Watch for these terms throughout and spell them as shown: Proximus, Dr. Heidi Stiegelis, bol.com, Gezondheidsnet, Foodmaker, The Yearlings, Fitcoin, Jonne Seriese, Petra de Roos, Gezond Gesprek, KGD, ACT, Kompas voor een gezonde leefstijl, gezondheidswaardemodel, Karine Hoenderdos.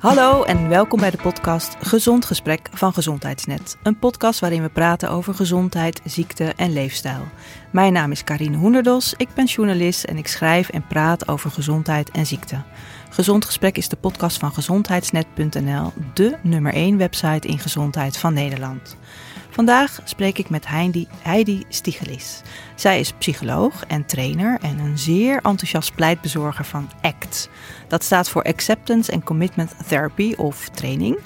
Hallo en welkom bij de podcast Gezond Gesprek van Gezondheidsnet. Een podcast waarin we praten over gezondheid, ziekte en leefstijl. Mijn naam is Karine Hoenderdos, ik ben journalist en ik schrijf en praat over gezondheid en ziekte. Gezond Gesprek is de podcast van gezondheidsnet.nl, de nummer 1 website in gezondheid van Nederland. Vandaag spreek ik met Heidi Stiegelis. Zij is psycholoog en trainer en een zeer enthousiast pleitbezorger van ACT. Dat staat voor Acceptance and Commitment Therapy of training.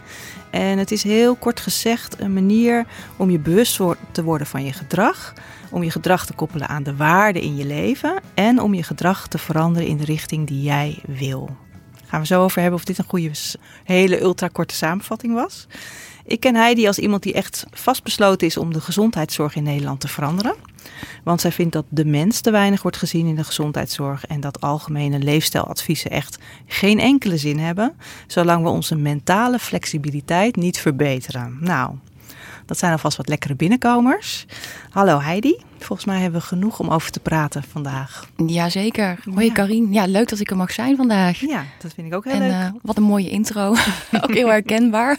En het is heel kort gezegd een manier om je bewust te worden van je gedrag, om je gedrag te koppelen aan de waarden in je leven en om je gedrag te veranderen in de richting die jij wil. Daar gaan we zo over hebben of dit een goede, hele ultrakorte samenvatting was. Ik ken Heidi als iemand die echt vastbesloten is om de gezondheidszorg in Nederland te veranderen. Want zij vindt dat de mens te weinig wordt gezien in de gezondheidszorg en dat algemene leefstijladviezen echt geen enkele zin hebben, zolang we onze mentale flexibiliteit niet verbeteren. Nou, dat zijn alvast wat lekkere binnenkomers. Hallo Heidi, volgens mij hebben we genoeg om over te praten vandaag. Jazeker, hoi Karine. Ja, leuk dat ik er mag zijn vandaag. Ja, dat vind ik ook heel leuk. Wat een mooie intro, ook heel herkenbaar.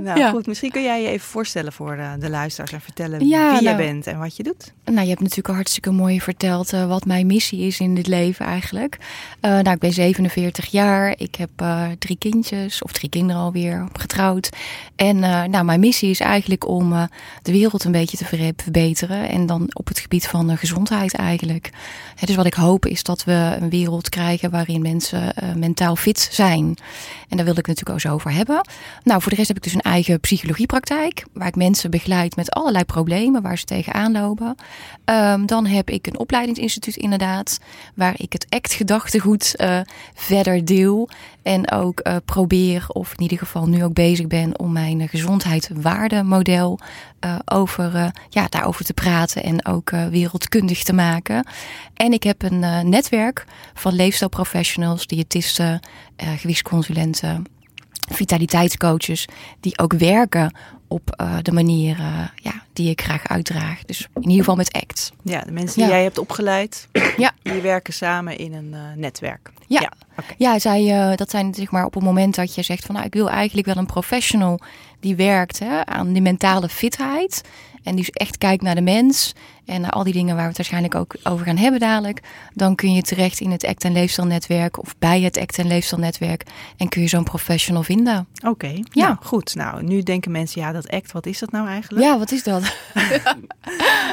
Nou ja. Goed, misschien kun jij je even voorstellen voor de luisteraars en vertellen wie jij bent en wat je doet. Nou, je hebt natuurlijk al hartstikke mooi verteld wat mijn missie is in dit leven eigenlijk. Ik ben 47 jaar, ik heb drie kinderen alweer, getrouwd. En mijn missie is eigenlijk om de wereld een beetje te verbeteren en dan op het gebied van gezondheid eigenlijk. Dus wat ik hoop is dat we een wereld krijgen waarin mensen mentaal fit zijn. En daar wil ik natuurlijk ook zo over hebben. Nou, voor de rest heb ik dus een eigen psychologiepraktijk, waar ik mensen begeleid met allerlei problemen waar ze tegenaan lopen. Dan heb ik een opleidingsinstituut inderdaad, waar ik het ACT-gedachtegoed verder deel. En ook probeer, of in ieder geval nu ook bezig ben, om mijn gezondheidswaardemodel daarover te praten en ook wereldkundig te maken. En ik heb een netwerk van leefstijlprofessionals, diëtisten, gewichtsconsulenten, vitaliteitscoaches die ook werken op de manier die ik graag uitdraag. Dus in ieder geval met ACT. Ja, de mensen die jij hebt opgeleid, die werken samen in een netwerk. Ja, zij, dat zijn zeg maar op het moment dat je zegt van ik wil eigenlijk wel een professional die werkt aan die mentale fitheid en die echt kijkt naar de mens en naar al die dingen waar we het waarschijnlijk ook over gaan hebben dadelijk. Dan kun je terecht in het ACT en Leefstijlnetwerk of bij het ACT en Leefstijlnetwerk en kun je zo'n professional vinden. Oké. Nou, goed. Nou, nu denken mensen, dat ACT, wat is dat nou eigenlijk? Ja, wat is dat?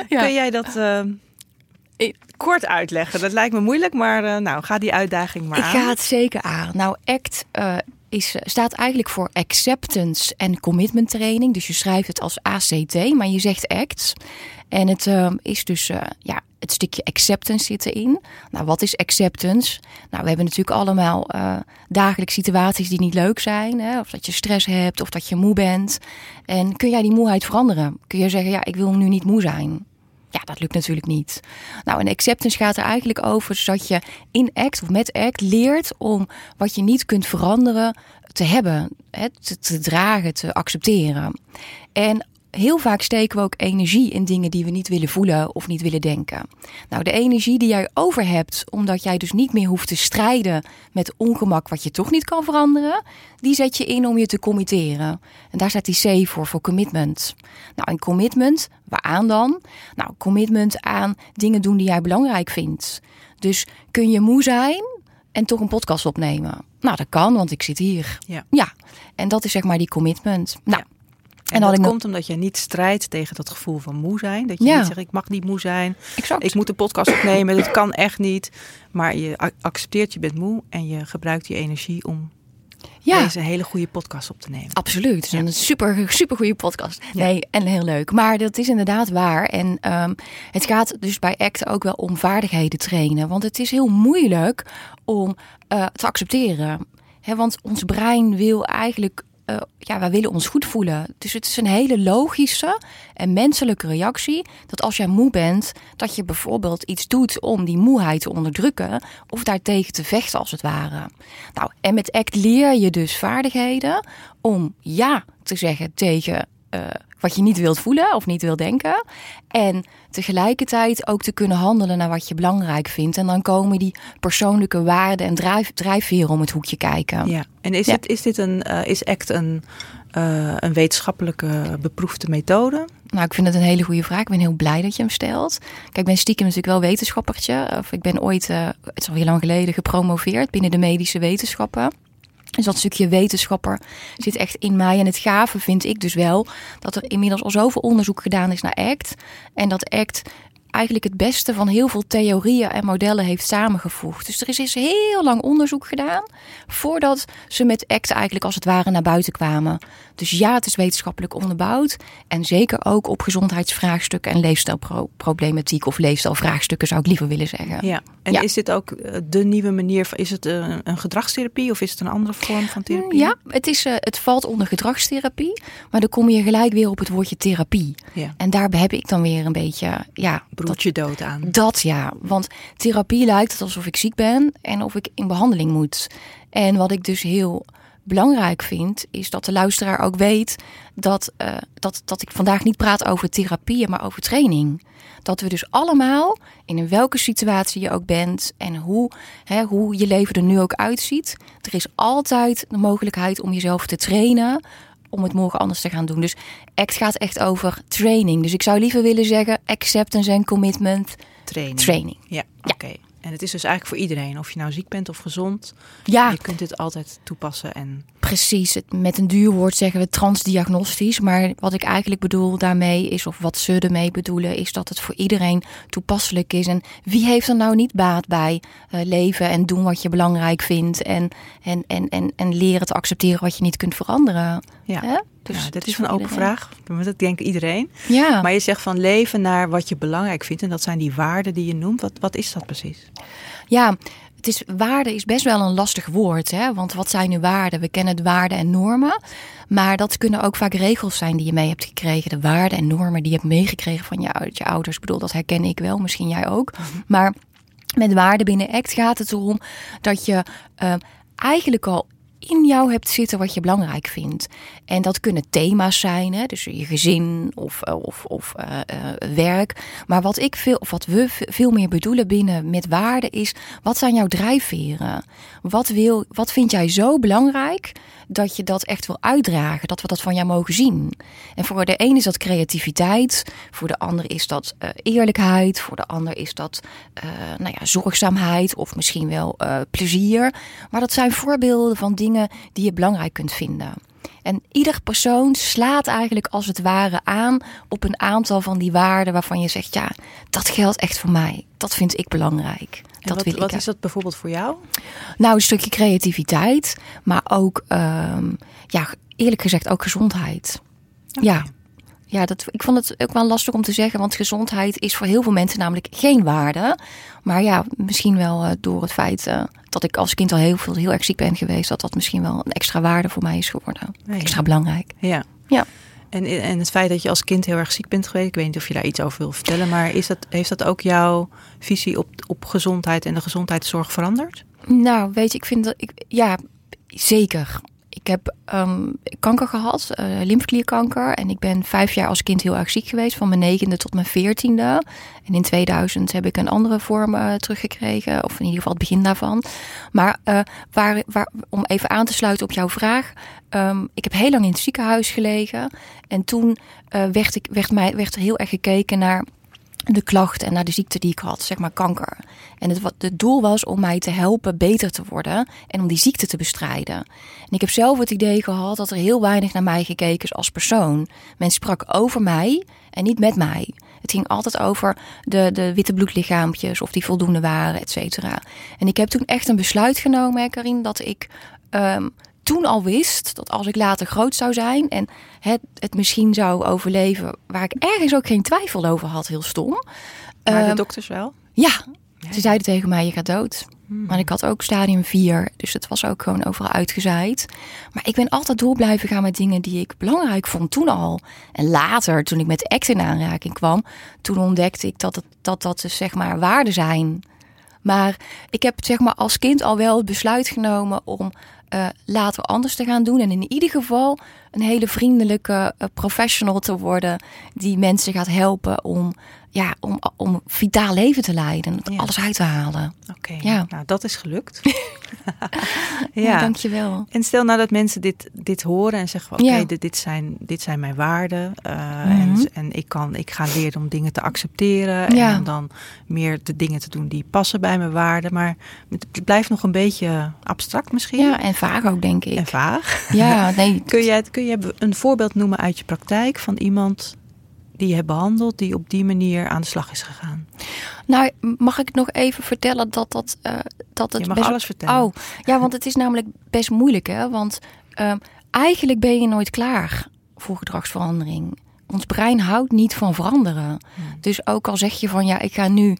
Kun jij dat kort uitleggen? Dat lijkt me moeilijk, maar ga die uitdaging maar aan. Ik ga het zeker aan. Nou, ACT staat eigenlijk voor Acceptance en Commitment Training. Dus je schrijft het als ACT, maar je zegt ACT. En het is dus het stukje acceptance zit erin. Nou, wat is acceptance? Nou, we hebben natuurlijk allemaal dagelijks situaties die niet leuk zijn. Hè? Of dat je stress hebt, of dat je moe bent. En kun jij die moeheid veranderen? Kun je zeggen, ik wil nu niet moe zijn? Ja, dat lukt natuurlijk niet. Nou, en acceptance gaat er eigenlijk over zodat je in ACT of met ACT leert om wat je niet kunt veranderen te hebben, te dragen, te accepteren. En heel vaak steken we ook energie in dingen die we niet willen voelen of niet willen denken. Nou, de energie die jij over hebt, omdat jij dus niet meer hoeft te strijden met ongemak wat je toch niet kan veranderen, die zet je in om je te committeren. En daar staat die C voor commitment. Nou, en commitment, waaraan dan? Nou, commitment aan dingen doen die jij belangrijk vindt. Dus kun je moe zijn en toch een podcast opnemen? Nou, dat kan, want ik zit hier. Ja. En dat is zeg maar die commitment. Nou. Ja. En dat komt omdat je niet strijdt tegen dat gevoel van moe zijn. Dat je niet zegt, ik mag niet moe zijn. Exact. Ik moet een podcast opnemen, dat kan echt niet. Maar je accepteert, je bent moe en je gebruikt je energie om deze hele goede podcast op te nemen. Absoluut, het is een super goede podcast. Ja. Nee, en heel leuk. Maar dat is inderdaad waar. En het gaat dus bij ACT ook wel om vaardigheden trainen. Want het is heel moeilijk om te accepteren. Want ons brein wil eigenlijk... wij willen ons goed voelen. Dus het is een hele logische en menselijke reactie dat als jij moe bent, dat je bijvoorbeeld iets doet om die moeheid te onderdrukken of daartegen te vechten als het ware. Nou, en met ACT leer je dus vaardigheden om ja te zeggen tegen wat je niet wilt voelen of niet wilt denken. En tegelijkertijd ook te kunnen handelen naar wat je belangrijk vindt. En dan komen die persoonlijke waarden en drijfveren om het hoekje kijken. Ja. En is ACT een wetenschappelijke beproefde methode? Nou, ik vind het een hele goede vraag. Ik ben heel blij dat je hem stelt. Kijk, ik ben stiekem natuurlijk wel wetenschappertje. Of ik ben ooit, het is al heel lang geleden, gepromoveerd binnen de medische wetenschappen. Dus dat stukje wetenschapper zit echt in mij. En het gave vind ik dus wel dat er inmiddels al zoveel onderzoek gedaan is naar ACT. En dat ACT eigenlijk het beste van heel veel theorieën en modellen heeft samengevoegd. Dus er is heel lang onderzoek gedaan voordat ze met ACT eigenlijk als het ware naar buiten kwamen. Dus ja, het is wetenschappelijk onderbouwd. En zeker ook op gezondheidsvraagstukken en leefstijlproblematiek of leefstijlvraagstukken zou ik liever willen zeggen. Ja. En ja. Is dit ook de nieuwe manier? Is het een gedragstherapie of is het een andere vorm van therapie? Ja, het valt onder gedragstherapie. Maar dan kom je gelijk weer op het woordje therapie. Ja. En daarbij heb ik dan weer een beetje... ja, dat je dood aan. Dat ja, want therapie lijkt het alsof ik ziek ben en of ik in behandeling moet. En wat ik dus heel belangrijk vind, is dat de luisteraar ook weet dat ik vandaag niet praat over therapieën, maar over training. Dat we dus allemaal, in welke situatie je ook bent en hoe je leven er nu ook uitziet, er is altijd de mogelijkheid om jezelf te trainen om het morgen anders te gaan doen. Dus ACT gaat echt over training. Dus ik zou liever willen zeggen acceptance en commitment. Training. Ja. Oké. En het is dus eigenlijk voor iedereen. Of je nou ziek bent of gezond. Ja. Je kunt dit altijd toepassen. En... precies. Met een duur woord zeggen we transdiagnostisch. Maar wat ik eigenlijk bedoel daarmee is, of wat ze ermee bedoelen, is dat het voor iedereen toepasselijk is. En wie heeft er nou niet baat bij leven en doen wat je belangrijk vindt. En leren te accepteren wat je niet kunt veranderen. Ja. Hè? Dus ja, dat is een open vraag. Dat denkt iedereen. Ja. Maar je zegt van leven naar wat je belangrijk vindt. En dat zijn die waarden die je noemt. Wat is dat precies? Ja, waarde is best wel een lastig woord. Hè? Want wat zijn nu waarden? We kennen de waarden en normen. Maar dat kunnen ook vaak regels zijn die je mee hebt gekregen. De waarden en normen die je hebt meegekregen van je ouders. Ik bedoel, dat herken ik wel. Misschien jij ook. Maar met waarden binnen ACT gaat het erom dat je eigenlijk al in jou hebt zitten wat je belangrijk vindt. En dat kunnen thema's zijn, hè? Dus je gezin of werk. Maar wat we veel meer bedoelen binnen met waarde is, wat zijn jouw drijfveren? Wat vind jij zo belangrijk dat je dat echt wil uitdragen? Dat we dat van jou mogen zien. En voor de een is dat creativiteit. Voor de ander is dat eerlijkheid. Voor de ander is dat zorgzaamheid of misschien wel plezier. Maar dat zijn voorbeelden van dingen die je belangrijk kunt vinden. En ieder persoon slaat eigenlijk als het ware aan op een aantal van die waarden waarvan je zegt, ja, dat geldt echt voor mij. Dat vind ik belangrijk. Wat is dat bijvoorbeeld voor jou? Nou, een stukje creativiteit, maar ook, eerlijk gezegd, ook gezondheid. Okay. Ja, ik vond het ook wel lastig om te zeggen, want gezondheid is voor heel veel mensen namelijk geen waarde. Maar ja, misschien wel door het feit dat ik als kind al heel erg ziek ben geweest, dat misschien wel een extra waarde voor mij is geworden. Ja. Extra belangrijk. Ja. En het feit dat je als kind heel erg ziek bent geweest, ik weet niet of je daar iets over wil vertellen, maar heeft dat ook jouw visie op gezondheid en de gezondheidszorg veranderd? Nou, weet je, ik vind dat zeker. Ik heb kanker gehad, lymfeklierkanker. En ik ben 5 jaar als kind heel erg ziek geweest. Van mijn 9e tot mijn 14e. En in 2000 heb ik een andere vorm teruggekregen. Of in ieder geval het begin daarvan. Maar om even aan te sluiten op jouw vraag. Ik heb heel lang in het ziekenhuis gelegen. En toen werd er heel erg gekeken naar de klachten en naar de ziekte die ik had, zeg maar kanker. En het doel was om mij te helpen beter te worden en om die ziekte te bestrijden. En ik heb zelf het idee gehad dat er heel weinig naar mij gekeken is als persoon. Men sprak over mij en niet met mij. Het ging altijd over de witte bloedlichaampjes, of die voldoende waren, et cetera. En ik heb toen echt een besluit genomen, Karine, dat ik toen al wist dat als ik later groot zou zijn en het misschien zou overleven, waar ik ergens ook geen twijfel over had, heel stom. Maar de dokters wel? Ja, ze zeiden tegen mij, je gaat dood. Maar ik had ook stadium 4, dus het was ook gewoon overal uitgezaaid. Maar ik ben altijd door blijven gaan met dingen die ik belangrijk vond toen al. En later, toen ik met ACT in aanraking kwam, toen ontdekte ik dat dus zeg maar waarden zijn. Maar ik heb zeg maar als kind al wel het besluit genomen om laten we anders te gaan doen. En in ieder geval een hele vriendelijke professional te worden die mensen gaat helpen om vitaal leven te leiden. Alles uit te halen. Oké, ja. Nou dat is gelukt. Ja, dankjewel. En stel nou dat mensen dit horen en zeggen, oké, dit zijn mijn waarden. En ik ga leren om dingen te accepteren. Ja. En dan meer de dingen te doen die passen bij mijn waarden. Maar het blijft nog een beetje abstract misschien. Ja, en vaag ook denk ik. En vaag? Ja, nee. Kun je een voorbeeld noemen uit je praktijk van iemand die je hebt behandeld, die op die manier aan de slag is gegaan? Nou, mag ik nog even vertellen dat het. Je mag alles vertellen. Oh, ja, want het is namelijk best moeilijk, hè? Want eigenlijk ben je nooit klaar voor gedragsverandering. Ons brein houdt niet van veranderen. Dus ook al zeg je van ik ga nu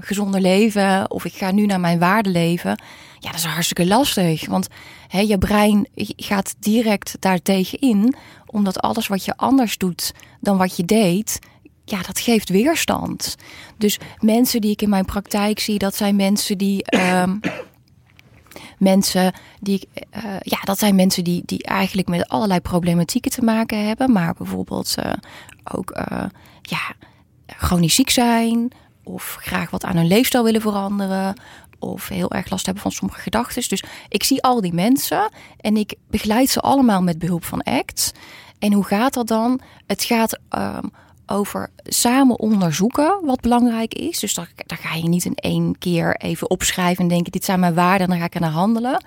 gezonder leven of ik ga nu naar mijn waarde leven. Ja, dat is hartstikke lastig. Want je brein gaat direct daartegen in. Omdat alles wat je anders doet dan wat je deed, dat geeft weerstand. Dus mensen die ik in mijn praktijk zie, dat zijn mensen die mensen die eigenlijk met allerlei problematieken te maken hebben. Maar bijvoorbeeld chronisch ziek zijn of graag wat aan hun leefstijl willen veranderen of heel erg last hebben van sommige gedachten. Dus ik zie al die mensen en ik begeleid ze allemaal met behulp van ACT. En hoe gaat dat dan? Het gaat over samen onderzoeken wat belangrijk is. Dus daar ga je niet in één keer even opschrijven en denken, dit zijn mijn waarden en dan ga ik er naar handelen.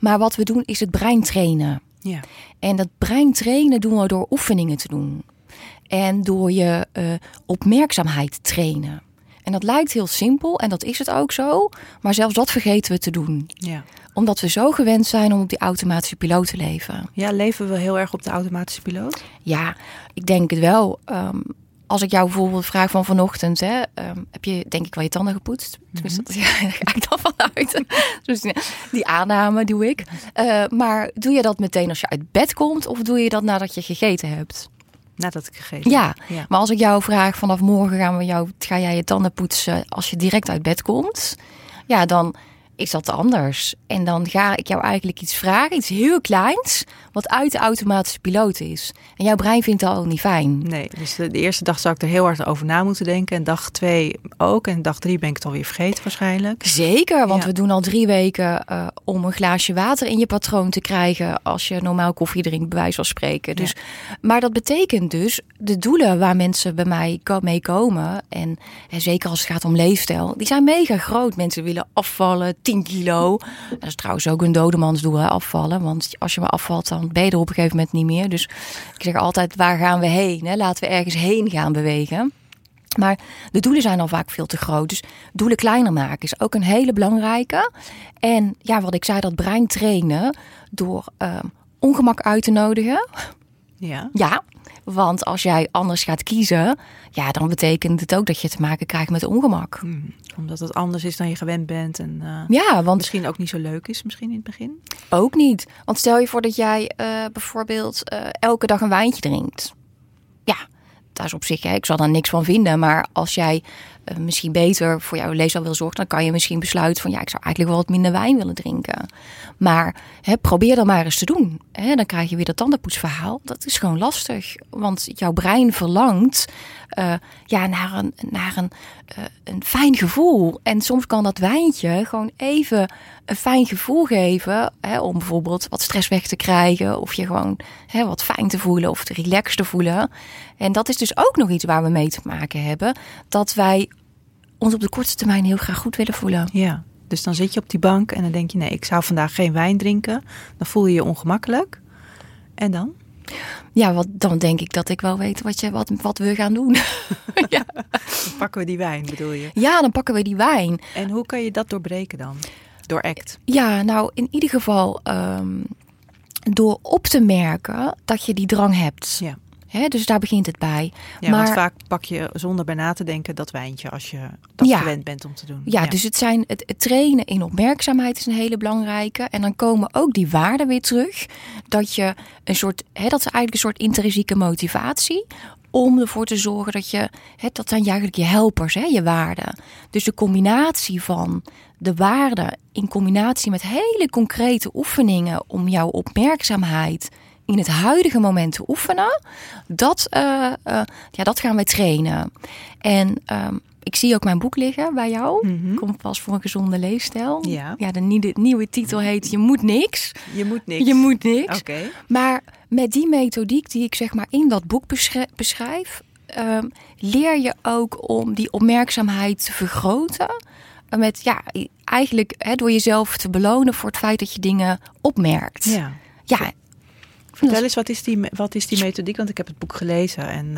Maar wat we doen is het brein trainen. Ja. En dat brein trainen doen we door oefeningen te doen. En door je opmerkzaamheid te trainen. En dat lijkt heel simpel en dat is het ook zo. Maar zelfs dat vergeten we te doen. Ja. Omdat we zo gewend zijn om op die automatische piloot te leven. Ja, leven we heel erg op de automatische piloot? Ja, ik denk het wel. Als ik jou bijvoorbeeld vraag van vanochtend, heb je denk ik wel je tanden gepoetst? Tenminste, daar ga ik dan vanuit. Dus die aanname doe ik. Maar doe je dat meteen als je uit bed komt of doe je dat nadat je gegeten hebt? Nadat ik gegeten heb. Ja, maar als ik jou vraag vanaf morgen ga jij je tanden poetsen als je direct uit bed komt? Ja, dan is dat anders. En dan ga ik jou eigenlijk iets vragen, iets heel kleins, wat uit de automatische piloot is. En jouw brein vindt dat al niet fijn. Nee, dus de eerste dag zou ik er heel hard over na moeten denken. En dag 2 ook. En dag 3 ben ik het alweer vergeten waarschijnlijk. Zeker, want we doen al 3 weken om een glaasje water in je patroon te krijgen als je normaal koffie drinkt, bij wijze van spreken. Dus, maar dat betekent dus, de doelen waar mensen bij mij mee komen, en zeker als het gaat om leefstijl, die zijn mega groot. Mensen willen afvallen, 10 kilo. Dat is trouwens ook een dodemansdoel, afvallen. Want als je maar afvalt, dan ben je er op een gegeven moment niet meer. Dus ik zeg altijd, waar gaan we heen? Hè? Laten we ergens heen gaan bewegen. Maar de doelen zijn al vaak veel te groot. Dus doelen kleiner maken is ook een hele belangrijke. En wat ik zei, dat brein trainen door ongemak uit te nodigen. Ja. Want als jij anders gaat kiezen, dan betekent het ook dat je te maken krijgt met ongemak. Omdat het anders is dan je gewend bent. En want misschien ook niet zo leuk is in het begin. Ook niet. Want stel je voor dat jij bijvoorbeeld elke dag een wijntje drinkt. Ja, dat is op zich, ik zal daar niks van vinden. Maar als jij misschien beter voor jouw leefstijl wil zorgen, dan kan je misschien besluiten van ik zou eigenlijk wel wat minder wijn willen drinken. Maar probeer dat maar eens te doen. Dan krijg je weer dat tandenpoetsverhaal. Dat is gewoon lastig. Want jouw brein verlangt naar een fijn gevoel. En soms kan dat wijntje gewoon even een fijn gevoel geven. Om bijvoorbeeld wat stress weg te krijgen. Of je gewoon wat fijn te voelen of te relaxed te voelen. En dat is dus ook nog iets waar we mee te maken hebben. Dat wij ons op de korte termijn heel graag goed willen voelen. Ja, dus dan zit je op die bank en dan denk je, nee, ik zou vandaag geen wijn drinken. Dan voel je je ongemakkelijk. En dan? Ja, dan denk ik dat ik wel weet wat we gaan doen. Dan pakken we die wijn, bedoel je? Ja, dan pakken we die wijn. En hoe kan je dat doorbreken dan? Door ACT? Ja, nou, in ieder geval door op te merken dat je die drang hebt. Ja. Hè, dus daar begint het bij. Ja, maar want vaak pak je zonder bij na te denken dat wijntje als je dat gewend bent om te doen. Ja, dus het trainen in opmerkzaamheid is een hele belangrijke. En dan komen ook die waarden weer terug. Dat je een soort, dat is eigenlijk een soort intrinsieke motivatie om ervoor te zorgen dat je, dat zijn eigenlijk je helpers, je waarden. Dus de combinatie van de waarden in combinatie met hele concrete oefeningen om jouw opmerkzaamheid in het huidige moment te oefenen, dat gaan wij trainen. En ik zie ook mijn boek liggen bij jou. Mm-hmm. Kompas voor een gezonde leefstijl. Ja. Ja, de nieuwe titel heet Je moet niks. Je moet niks. Je moet niks. Okay. Maar met die methodiek die ik in dat boek beschrijf, leer je ook om die opmerkzaamheid te vergroten. Met eigenlijk door jezelf te belonen voor het feit dat je dingen opmerkt. Ja. Ja. Vertel eens, wat is die methodiek? Want ik heb het boek gelezen. En,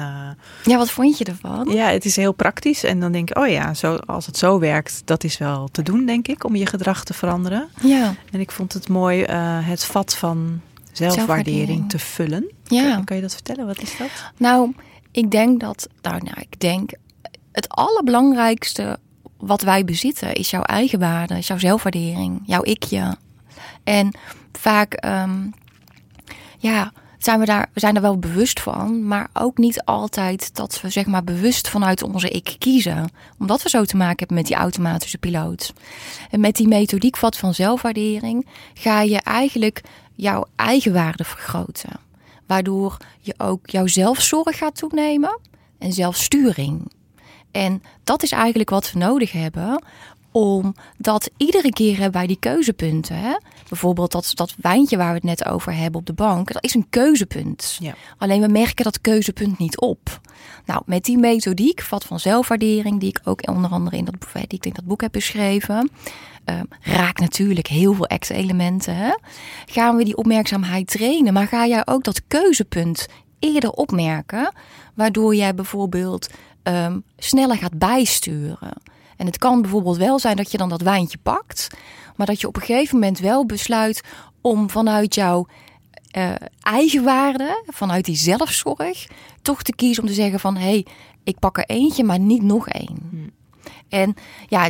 ja, wat vond je ervan? Ja, het is heel praktisch. En dan denk ik, als het zo werkt, dat is wel te doen, denk ik, om je gedrag te veranderen. Ja. En ik vond het mooi het vat van zelfwaardering te vullen. Ja. Kan je dat vertellen? Wat is dat? Nou, ik denk dat het allerbelangrijkste wat wij bezitten is jouw eigen waarde, is jouw zelfwaardering, jouw ikje. En vaak we zijn er wel bewust van, maar ook niet altijd dat we bewust vanuit onze ik kiezen. Omdat we zo te maken hebben met die automatische piloot. En met die methodiek van zelfwaardering ga je eigenlijk jouw eigen waarde vergroten. Waardoor je ook jouw zelfzorg gaat toenemen en zelfsturing. En dat is eigenlijk wat we nodig hebben, omdat iedere keer hebben wij die keuzepunten. Hè? Bijvoorbeeld dat wijntje waar we het net over hebben op de bank, dat is een keuzepunt. Ja. Alleen we merken dat keuzepunt niet op. Nou, met die methodiek van zelfwaardering, die ik ook onder andere in dat boek heb beschreven, raakt natuurlijk heel veel ACT-elementen. Hè? Gaan we die opmerkzaamheid trainen, maar ga jij ook dat keuzepunt eerder opmerken, waardoor jij bijvoorbeeld sneller gaat bijsturen. En het kan bijvoorbeeld wel zijn dat je dan dat wijntje pakt, maar dat je op een gegeven moment wel besluit om vanuit jouw eigen waarde, vanuit die zelfzorg, toch te kiezen om te zeggen van ik pak er eentje, maar niet nog één. En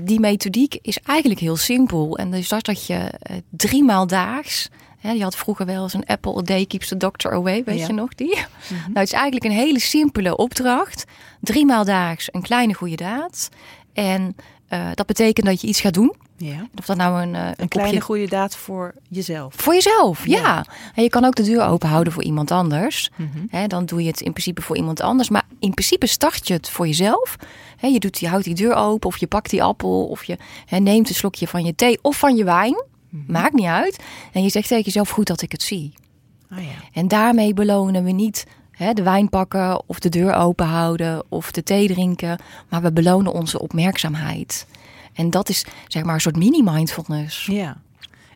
die methodiek is eigenlijk heel simpel. En dus dat je 3 maal daags, je had vroeger wel eens een apple a day keeps the doctor away, weet je nog die? Mm-hmm. Nou, het is eigenlijk een hele simpele opdracht. 3 maal daags een kleine goede daad. En dat betekent dat je iets gaat doen. Ja. Of dat nou een kleine goede daad voor jezelf. Voor jezelf, ja. En je kan ook de deur open houden voor iemand anders. Mm-hmm. Dan doe je het in principe voor iemand anders. Maar in principe start je het voor jezelf. Je houdt die deur open of je pakt die appel. Of je neemt een slokje van je thee of van je wijn. Mm-hmm. Maakt niet uit. En je zegt tegen jezelf, goed dat ik het zie. Oh, ja. En daarmee belonen we niet de wijn pakken of de deur open houden of de thee drinken. Maar we belonen onze opmerkzaamheid. En dat is een soort mini-mindfulness. Ja.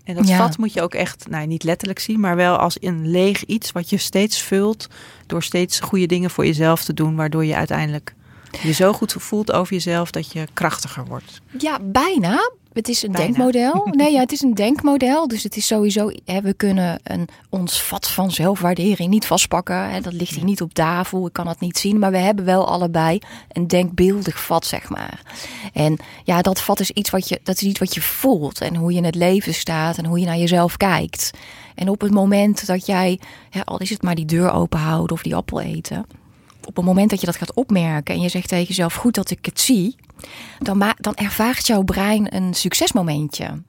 En dat vat moet je ook echt, niet letterlijk zien, maar wel als een leeg iets wat je steeds vult door steeds goede dingen voor jezelf te doen, waardoor je uiteindelijk je zo goed voelt over jezelf dat je krachtiger wordt. Ja, bijna. Het is een denkmodel. Nee, het is een denkmodel. Dus het is sowieso, we kunnen ons vat van zelfwaardering niet vastpakken. Dat ligt hier niet op tafel. Ik kan dat niet zien. Maar we hebben wel allebei een denkbeeldig vat, En dat vat is iets wat je voelt. En hoe je in het leven staat en hoe je naar jezelf kijkt. En op het moment dat jij, al is het maar die deur open houden of die appel eten, op het moment dat je dat gaat opmerken en je zegt tegen jezelf, goed dat ik het zie, dan ervaart jouw brein een succesmomentje.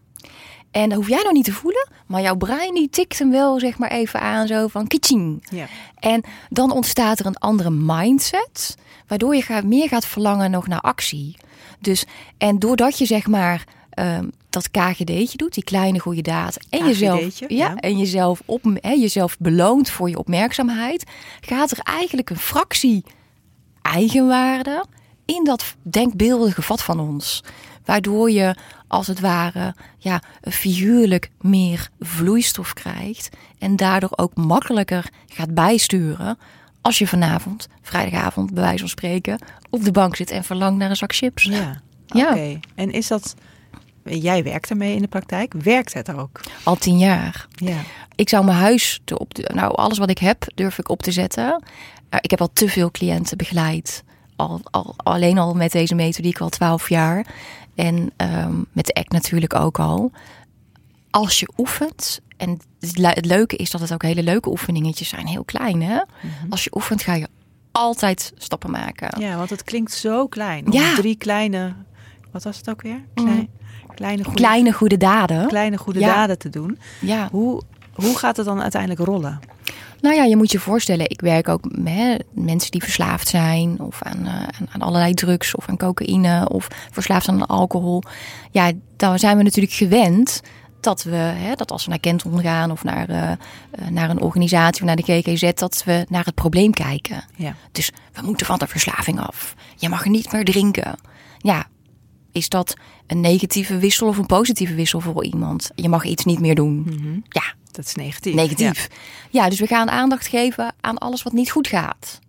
En dat hoef jij nou niet te voelen, maar jouw brein die tikt hem wel even aan zo van kitching. Ja. En dan ontstaat er een andere mindset, waardoor je meer gaat verlangen nog naar actie. Dus, en doordat je dat KGD'tje doet, die kleine goede daad, en jezelf beloont voor je opmerkzaamheid, gaat er eigenlijk een fractie eigenwaarde in dat denkbeeldige vat van ons. Waardoor je als het ware figuurlijk meer vloeistof krijgt en daardoor ook makkelijker gaat bijsturen als je vanavond, vrijdagavond, bij wijze van spreken, op de bank zit en verlangt naar een zak chips. Ja, oké. En is dat Jij werkt ermee in de praktijk. Werkt het ook? Al 10 jaar. Ja. Ik zou mijn huis alles wat ik heb, durf ik op te zetten. Ik heb al te veel cliënten begeleid. Alleen al met deze methodiek al 12 jaar. En met de ACT natuurlijk ook al. Als je oefent... En het leuke is dat het ook hele leuke oefeningetjes zijn. Heel klein, hè? Mm-hmm. Als je oefent, ga je altijd stappen maken. Ja, want het klinkt zo klein. Ja. 3 kleine... Wat was het ook weer? Kleine goede daden. Kleine goede daden te doen. Ja. Hoe gaat het dan uiteindelijk rollen? Nou ja, je moet je voorstellen. Ik werk ook met mensen die verslaafd zijn. Of aan allerlei drugs. Of aan cocaïne. Of verslaafd aan alcohol. Ja, dan zijn we natuurlijk gewend... Dat als we naar Kenton gaan of naar een organisatie of naar de GGZ... dat we naar het probleem kijken. Ja. Dus we moeten van de verslaving af. Je mag niet meer drinken. Ja, is dat een negatieve wissel of een positieve wissel voor iemand? Je mag iets niet meer doen. Mm-hmm. Ja, dat is negatief. Ja, dus we gaan aandacht geven aan alles wat niet goed gaat.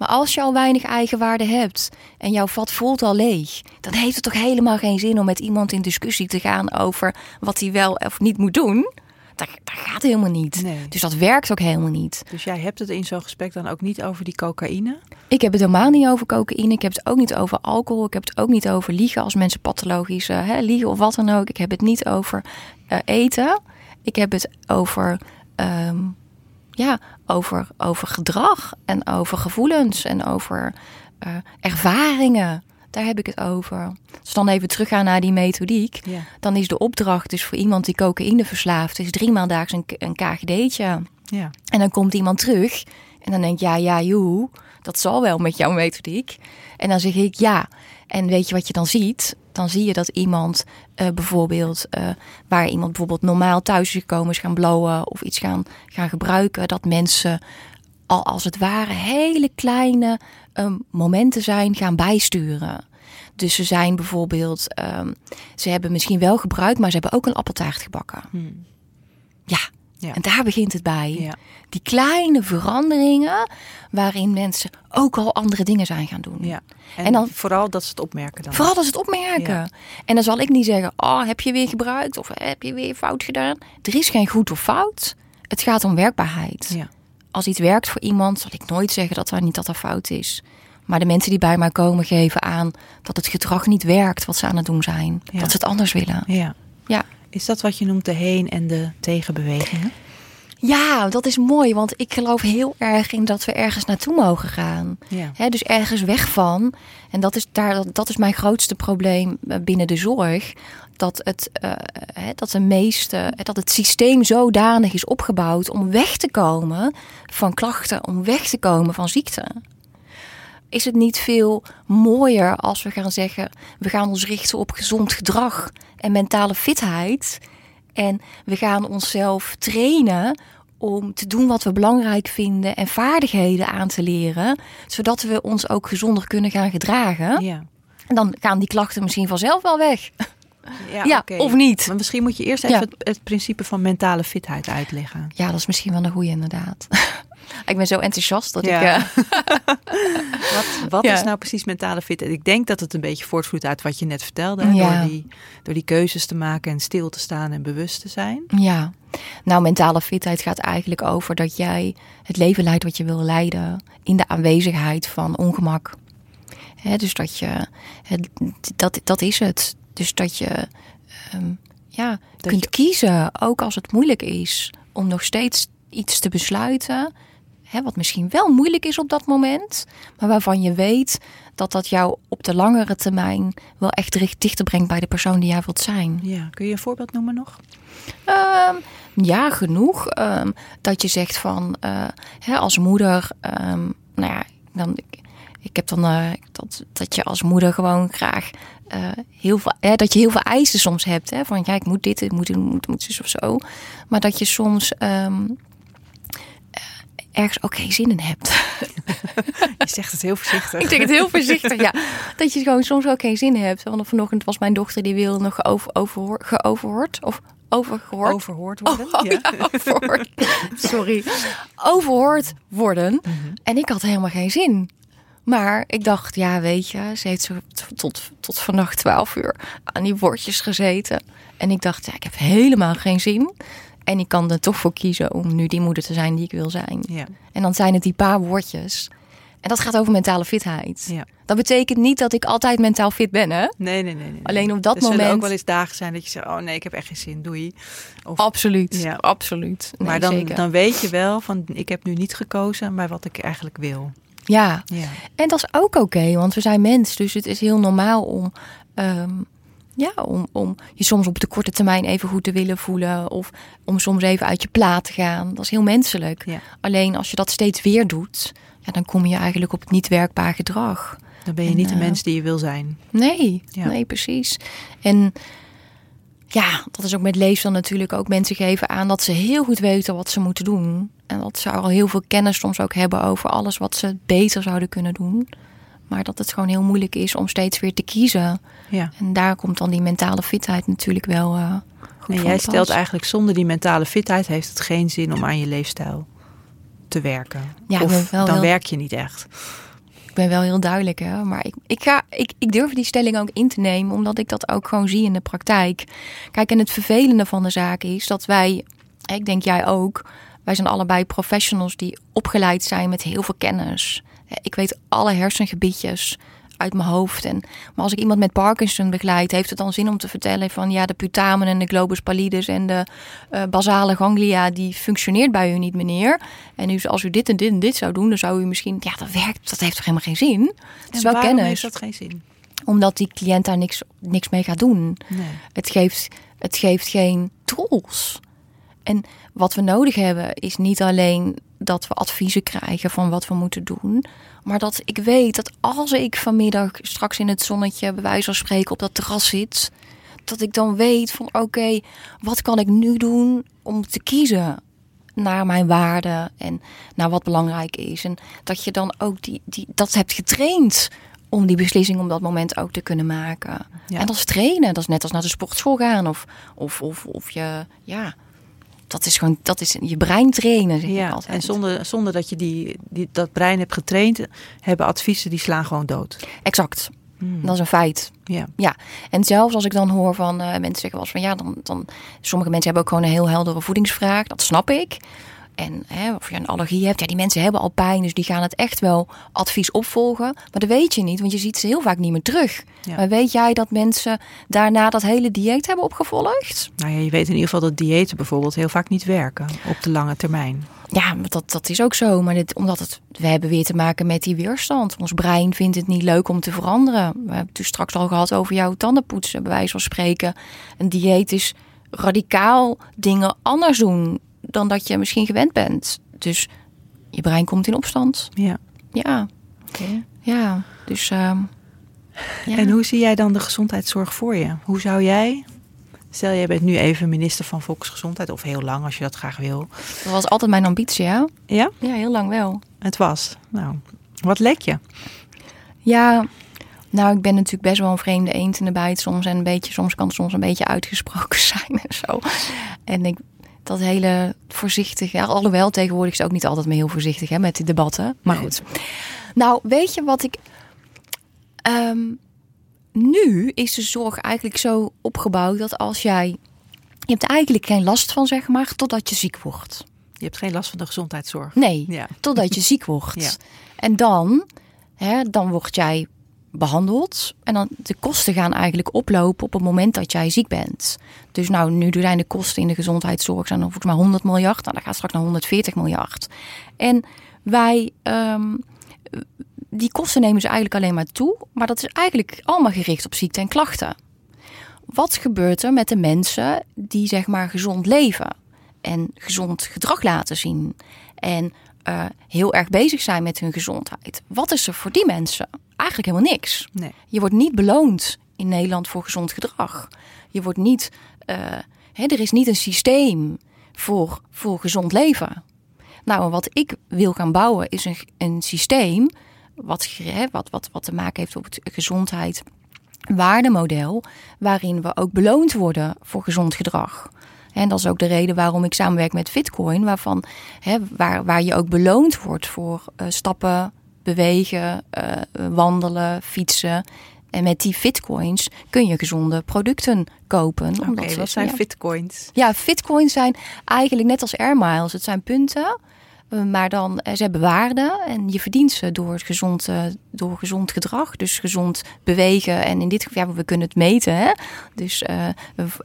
Maar als je al weinig eigenwaarde hebt en jouw vat voelt al leeg... dan heeft het toch helemaal geen zin om met iemand in discussie te gaan... over wat hij wel of niet moet doen. Dat gaat helemaal niet. Nee. Dus dat werkt ook helemaal niet. Dus jij hebt het in zo'n gesprek dan ook niet over die cocaïne? Ik heb het helemaal niet over cocaïne. Ik heb het ook niet over alcohol. Ik heb het ook niet over liegen als mensen pathologisch liegen of wat dan ook. Ik heb het niet over eten. Ik heb het over... over gedrag en over gevoelens en over ervaringen. Daar heb ik het over. Dus dan even teruggaan naar die methodiek. Ja. Dan is de opdracht dus voor iemand die cocaïne verslaafd is... 3 maal daags een KGD'tje. Ja. En dan komt iemand terug en dan denkt... dat zal wel met jouw methodiek. En dan zeg ik ja. En weet je wat je dan ziet... Dan zie je dat iemand bijvoorbeeld normaal thuis is gekomen... is gaan blowen of iets gaan gebruiken. Dat mensen al als het ware hele kleine momenten zijn gaan bijsturen. Dus ze zijn bijvoorbeeld... ze hebben misschien wel gebruikt, maar ze hebben ook een appeltaart gebakken. Hmm. Ja, en daar begint het bij. Ja. Die kleine veranderingen waarin mensen ook al andere dingen zijn gaan doen. Ja. En dan, vooral dat ze het opmerken dan. Vooral dat ze het opmerken. Ja. En dan zal ik niet zeggen, heb je weer gebruikt of heb je weer fout gedaan. Er is geen goed of fout. Het gaat om werkbaarheid. Ja. Als iets werkt voor iemand, zal ik nooit zeggen dat fout is. Maar de mensen die bij mij komen geven aan dat het gedrag niet werkt wat ze aan het doen zijn. Ja. Dat ze het anders willen. Ja. Is dat wat je noemt de heen- en de tegenbewegingen? Ja, dat is mooi. Want ik geloof heel erg in dat we ergens naartoe mogen gaan. Ja. Dus ergens weg van. En dat is mijn grootste probleem binnen de zorg. Dat het systeem zodanig is opgebouwd om weg te komen van klachten. Om weg te komen van ziekten. Is het niet veel mooier als we gaan zeggen... we gaan ons richten op gezond gedrag en mentale fitheid... en we gaan onszelf trainen om te doen wat we belangrijk vinden... en vaardigheden aan te leren... zodat we ons ook gezonder kunnen gaan gedragen. Ja. En dan gaan die klachten misschien vanzelf wel weg. Ja, okay. Of niet. Maar misschien moet je eerst even het principe van mentale fitheid uitleggen. Ja, dat is misschien wel een goeie inderdaad. Ik ben zo enthousiast dat ik... Wat is nou precies mentale fitheid? Ik denk dat het een beetje voortvloeit uit wat je net vertelde. Ja. Door die keuzes te maken en stil te staan en bewust te zijn. Ja, nou mentale fitheid gaat eigenlijk over dat jij het leven leidt wat je wil leiden. In de aanwezigheid van ongemak. Dus dat je... Dat is het. Dus dat je kunt kiezen, ook als het moeilijk is, om nog steeds... iets te besluiten, wat misschien wel moeilijk is op dat moment... maar waarvan je weet dat jou op de langere termijn... wel echt dichter brengt bij de persoon die jij wilt zijn. Ja, kun je een voorbeeld noemen nog? Genoeg. Dat je zegt van, als moeder... dat je als moeder gewoon graag... dat je heel veel eisen soms hebt. Hè, van, ik moet dit, ik moet dus of zo. Maar dat je soms... ergens ook geen zin in hebt. Je zegt het heel voorzichtig. Ik denk het heel voorzichtig, ja. Dat je gewoon soms ook geen zin hebt. Want vanochtend was mijn dochter, die wilde nog overhoord worden. Overhoord worden. En ik had helemaal geen zin. Maar ik dacht, ja, weet je, ze heeft zo tot vannacht 12 uur aan die bordjes gezeten. En ik dacht, ja, ik heb helemaal geen zin. En ik kan er toch voor kiezen om nu die moeder te zijn die ik wil zijn. Ja. En dan zijn het die paar woordjes. En dat gaat over mentale fitheid. Ja. Dat betekent niet dat ik altijd mentaal fit ben, hè? Nee. Alleen op dat moment... Er zullen ook wel eens dagen zijn dat je zegt... oh nee, ik heb echt geen zin, doei. Of... Absoluut, ja. Absoluut. Nee, maar dan weet je wel van... ik heb nu niet gekozen, maar wat ik eigenlijk wil. Ja, ja. En dat is ook oké, want we zijn mens. Dus het is heel normaal om... om je soms op de korte termijn even goed te willen voelen. Of om soms even uit je plaat te gaan. Dat is heel menselijk. Ja. Alleen als je dat steeds weer doet... ja, dan kom je eigenlijk op het niet werkbaar gedrag. Dan ben je niet de mens die je wil zijn. Nee, ja. Nee, precies. En ja, dat is ook met leefstijl natuurlijk ook. Mensen geven aan dat ze heel goed weten wat ze moeten doen. En dat ze al heel veel kennis soms ook hebben over alles wat ze beter zouden kunnen doen. Maar dat het gewoon heel moeilijk is om steeds weer te kiezen. Ja. En daar komt dan die mentale fitheid natuurlijk wel goed en jij pas. Stelt eigenlijk zonder die mentale fitheid heeft het geen zin om aan je leefstijl te werken. Ja, of dan heel... werk je niet echt. Ik ben wel heel duidelijk, hè? Maar ik durf die stelling ook in te nemen, omdat ik dat ook gewoon zie in de praktijk. Kijk, en het vervelende van de zaak is dat wij, ik denk jij ook, wij zijn allebei professionals die opgeleid zijn met heel veel kennis. Ik weet alle hersengebiedjes uit mijn hoofd. Maar als ik iemand met Parkinson begeleid, heeft het dan zin om te vertellen van ja, de putamen en de globus pallidus en de basale ganglia, die functioneert bij u niet, meneer. En als u dit en dit en dit zou doen, dan zou u misschien... ja, dat heeft toch helemaal geen zin? Het is wel kennis. En waarom heeft dat geen zin? Omdat die cliënt daar niks mee gaat doen. Nee. Het geeft geen tools. En wat we nodig hebben is niet alleen dat we adviezen krijgen van wat we moeten doen. Maar dat ik weet dat als ik vanmiddag straks in het zonnetje bij wijze van spreken op dat terras zit. Dat ik dan weet van oké, wat kan ik nu doen om te kiezen naar mijn waarden en naar wat belangrijk is. En dat je dan ook dat hebt getraind om die beslissing op dat moment ook te kunnen maken. Ja. En dat is trainen. Dat is net als naar de sportschool gaan of je... ja. Dat is gewoon, je brein trainen, zeg ik altijd. En zonder dat je dat brein hebt getraind, hebben adviezen die slaan gewoon dood. Exact. Hmm. Dat is een feit. Yeah. Ja. En zelfs als ik dan hoor van mensen zeggen wel eens van ja, dan sommige mensen hebben ook gewoon een heel heldere voedingsvraag. Dat snap ik. En of je een allergie hebt, ja, die mensen hebben al pijn, dus die gaan het echt wel advies opvolgen. Maar dat weet je niet, want je ziet ze heel vaak niet meer terug. Ja. Maar weet jij dat mensen daarna dat hele dieet hebben opgevolgd? Nou ja, je weet in ieder geval dat diëten bijvoorbeeld heel vaak niet werken op de lange termijn. Ja, dat is ook zo. Maar we hebben weer te maken met die weerstand. Ons brein vindt het niet leuk om te veranderen. We hebben het straks al gehad over jouw tandenpoetsen, bij wijze van spreken. Een dieet is radicaal dingen anders doen dan dat je misschien gewend bent. Dus je brein komt in opstand. Ja. Ja. Okay. Ja. Dus. Ja. En hoe zie jij dan de gezondheidszorg voor je? Hoe zou jij... Stel, jij bent nu even minister van Volksgezondheid. Of heel lang, als je dat graag wil. Dat was altijd mijn ambitie, ja. Ja? Ja, heel lang wel. Het was. Nou, wat leek je? Ja... Nou, ik ben natuurlijk best wel een vreemde eend in de bijt soms. En soms kan het soms een beetje uitgesproken zijn en zo. En dat hele voorzichtige... Ja, alhoewel, tegenwoordig is het ook niet altijd meer heel voorzichtig hè, met die debatten. Maar goed. Nou, weet je wat ik... nu is de zorg eigenlijk zo opgebouwd dat als jij... Je hebt er eigenlijk geen last van, zeg maar, totdat je ziek wordt. Je hebt geen last van de gezondheidszorg. Nee, ja. Totdat je ziek wordt. Ja. En dan word jij behandeld. En dan de kosten gaan eigenlijk oplopen op het moment dat jij ziek bent. Dus nou, nu zijn de kosten in de gezondheidszorg zijn volgens mij 100 miljard. Nou, dat gaat straks naar 140 miljard. En wij... die kosten nemen ze eigenlijk alleen maar toe. Maar dat is eigenlijk allemaal gericht op ziekte en klachten. Wat gebeurt er met de mensen die zeg maar gezond leven? En gezond gedrag laten zien? En heel erg bezig zijn met hun gezondheid? Wat is er voor die mensen? Eigenlijk helemaal niks. Nee. Je wordt niet beloond in Nederland voor gezond gedrag. Je wordt niet... er is niet een systeem voor gezond leven. Nou, wat ik wil gaan bouwen is een systeem... Wat te maken heeft op het gezondheid waardemodel... waarin we ook beloond worden voor gezond gedrag. En dat is ook de reden waarom ik samenwerk met Fitcoin... waar je ook beloond wordt voor stappen bewegen, wandelen, fietsen. En met die Fitcoins kun je gezonde producten kopen. Oké, wat zijn Fitcoins? Ja, Fitcoins zijn eigenlijk net als Air Miles. Het zijn punten, maar dan ze hebben waarde. En je verdient ze door gezond gedrag. Dus gezond bewegen. En in dit geval, ja, we kunnen het meten. Hè? Dus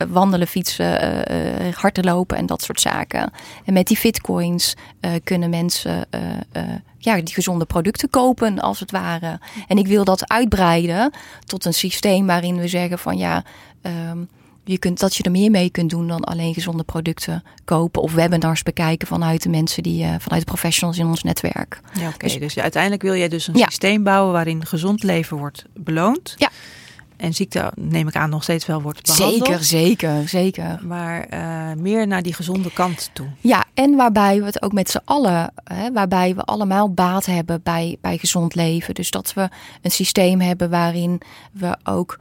wandelen, fietsen, hardlopen en dat soort zaken. En met die Fitcoins kunnen mensen... die gezonde producten kopen als het ware. En ik wil dat uitbreiden tot een systeem waarin we zeggen van dat je er meer mee kunt doen dan alleen gezonde producten kopen of webinars bekijken vanuit de mensen vanuit de professionals in ons netwerk. Ja, dus uiteindelijk wil jij dus een systeem bouwen waarin gezond leven wordt beloond. Ja. En ziekte, neem ik aan, nog steeds wel wordt behandeld. Zeker. Maar meer naar die gezonde kant toe. Ja, en waarbij we het ook met z'n allen... waarbij we allemaal baat hebben bij gezond leven. Dus dat we een systeem hebben waarin we ook...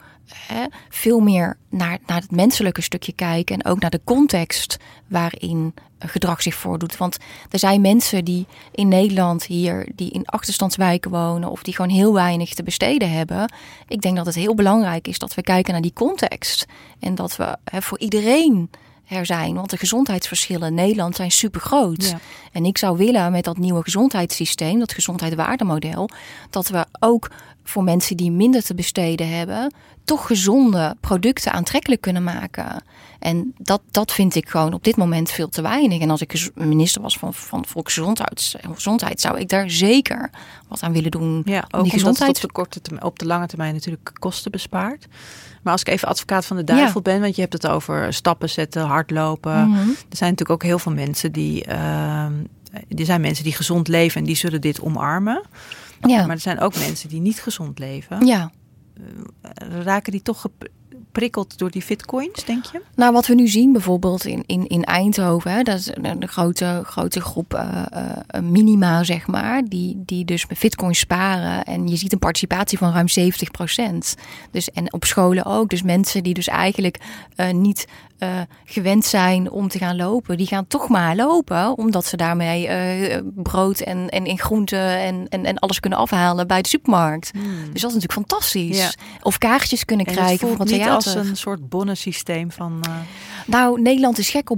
veel meer naar het menselijke stukje kijken... en ook naar de context waarin gedrag zich voordoet. Want er zijn mensen die in Nederland hier... die in achterstandswijken wonen... of die gewoon heel weinig te besteden hebben. Ik denk dat het heel belangrijk is dat we kijken naar die context. En dat we voor iedereen er zijn. Want de gezondheidsverschillen in Nederland zijn supergroot. Ja. En ik zou willen met dat nieuwe gezondheidssysteem... dat gezondheidswaardemodel... dat we ook... voor mensen die minder te besteden hebben... toch gezonde producten aantrekkelijk kunnen maken. En dat vind ik gewoon op dit moment veel te weinig. En als ik minister was van Volksgezondheid... zou ik daar zeker wat aan willen doen. Ja, ook omdat het op de lange termijn natuurlijk kosten bespaart. Maar als ik even advocaat van de duivel ben... want je hebt het over stappen zetten, hardlopen. Mm-hmm. Er zijn natuurlijk ook heel veel mensen die... er zijn mensen die gezond leven en die zullen dit omarmen... Ja. Maar er zijn ook mensen die niet gezond leven. Ja. Raken die toch geprikkeld door die Fitcoins, denk je? Nou, wat we nu zien bijvoorbeeld in Eindhoven... dat is een grote groep minima, zeg maar... die dus met Fitcoins sparen. En je ziet een participatie van ruim 70%. Dus, en op scholen ook. Dus mensen die dus eigenlijk niet... gewend zijn om te gaan lopen. Die gaan toch maar lopen. Omdat ze daarmee brood en groenten en alles kunnen afhalen bij de supermarkt. Dus dat is natuurlijk fantastisch. Ja. Of kaartjes kunnen krijgen voor het theater. Het voelt niet als een soort bonnensysteem van... Nou, Nederland is gek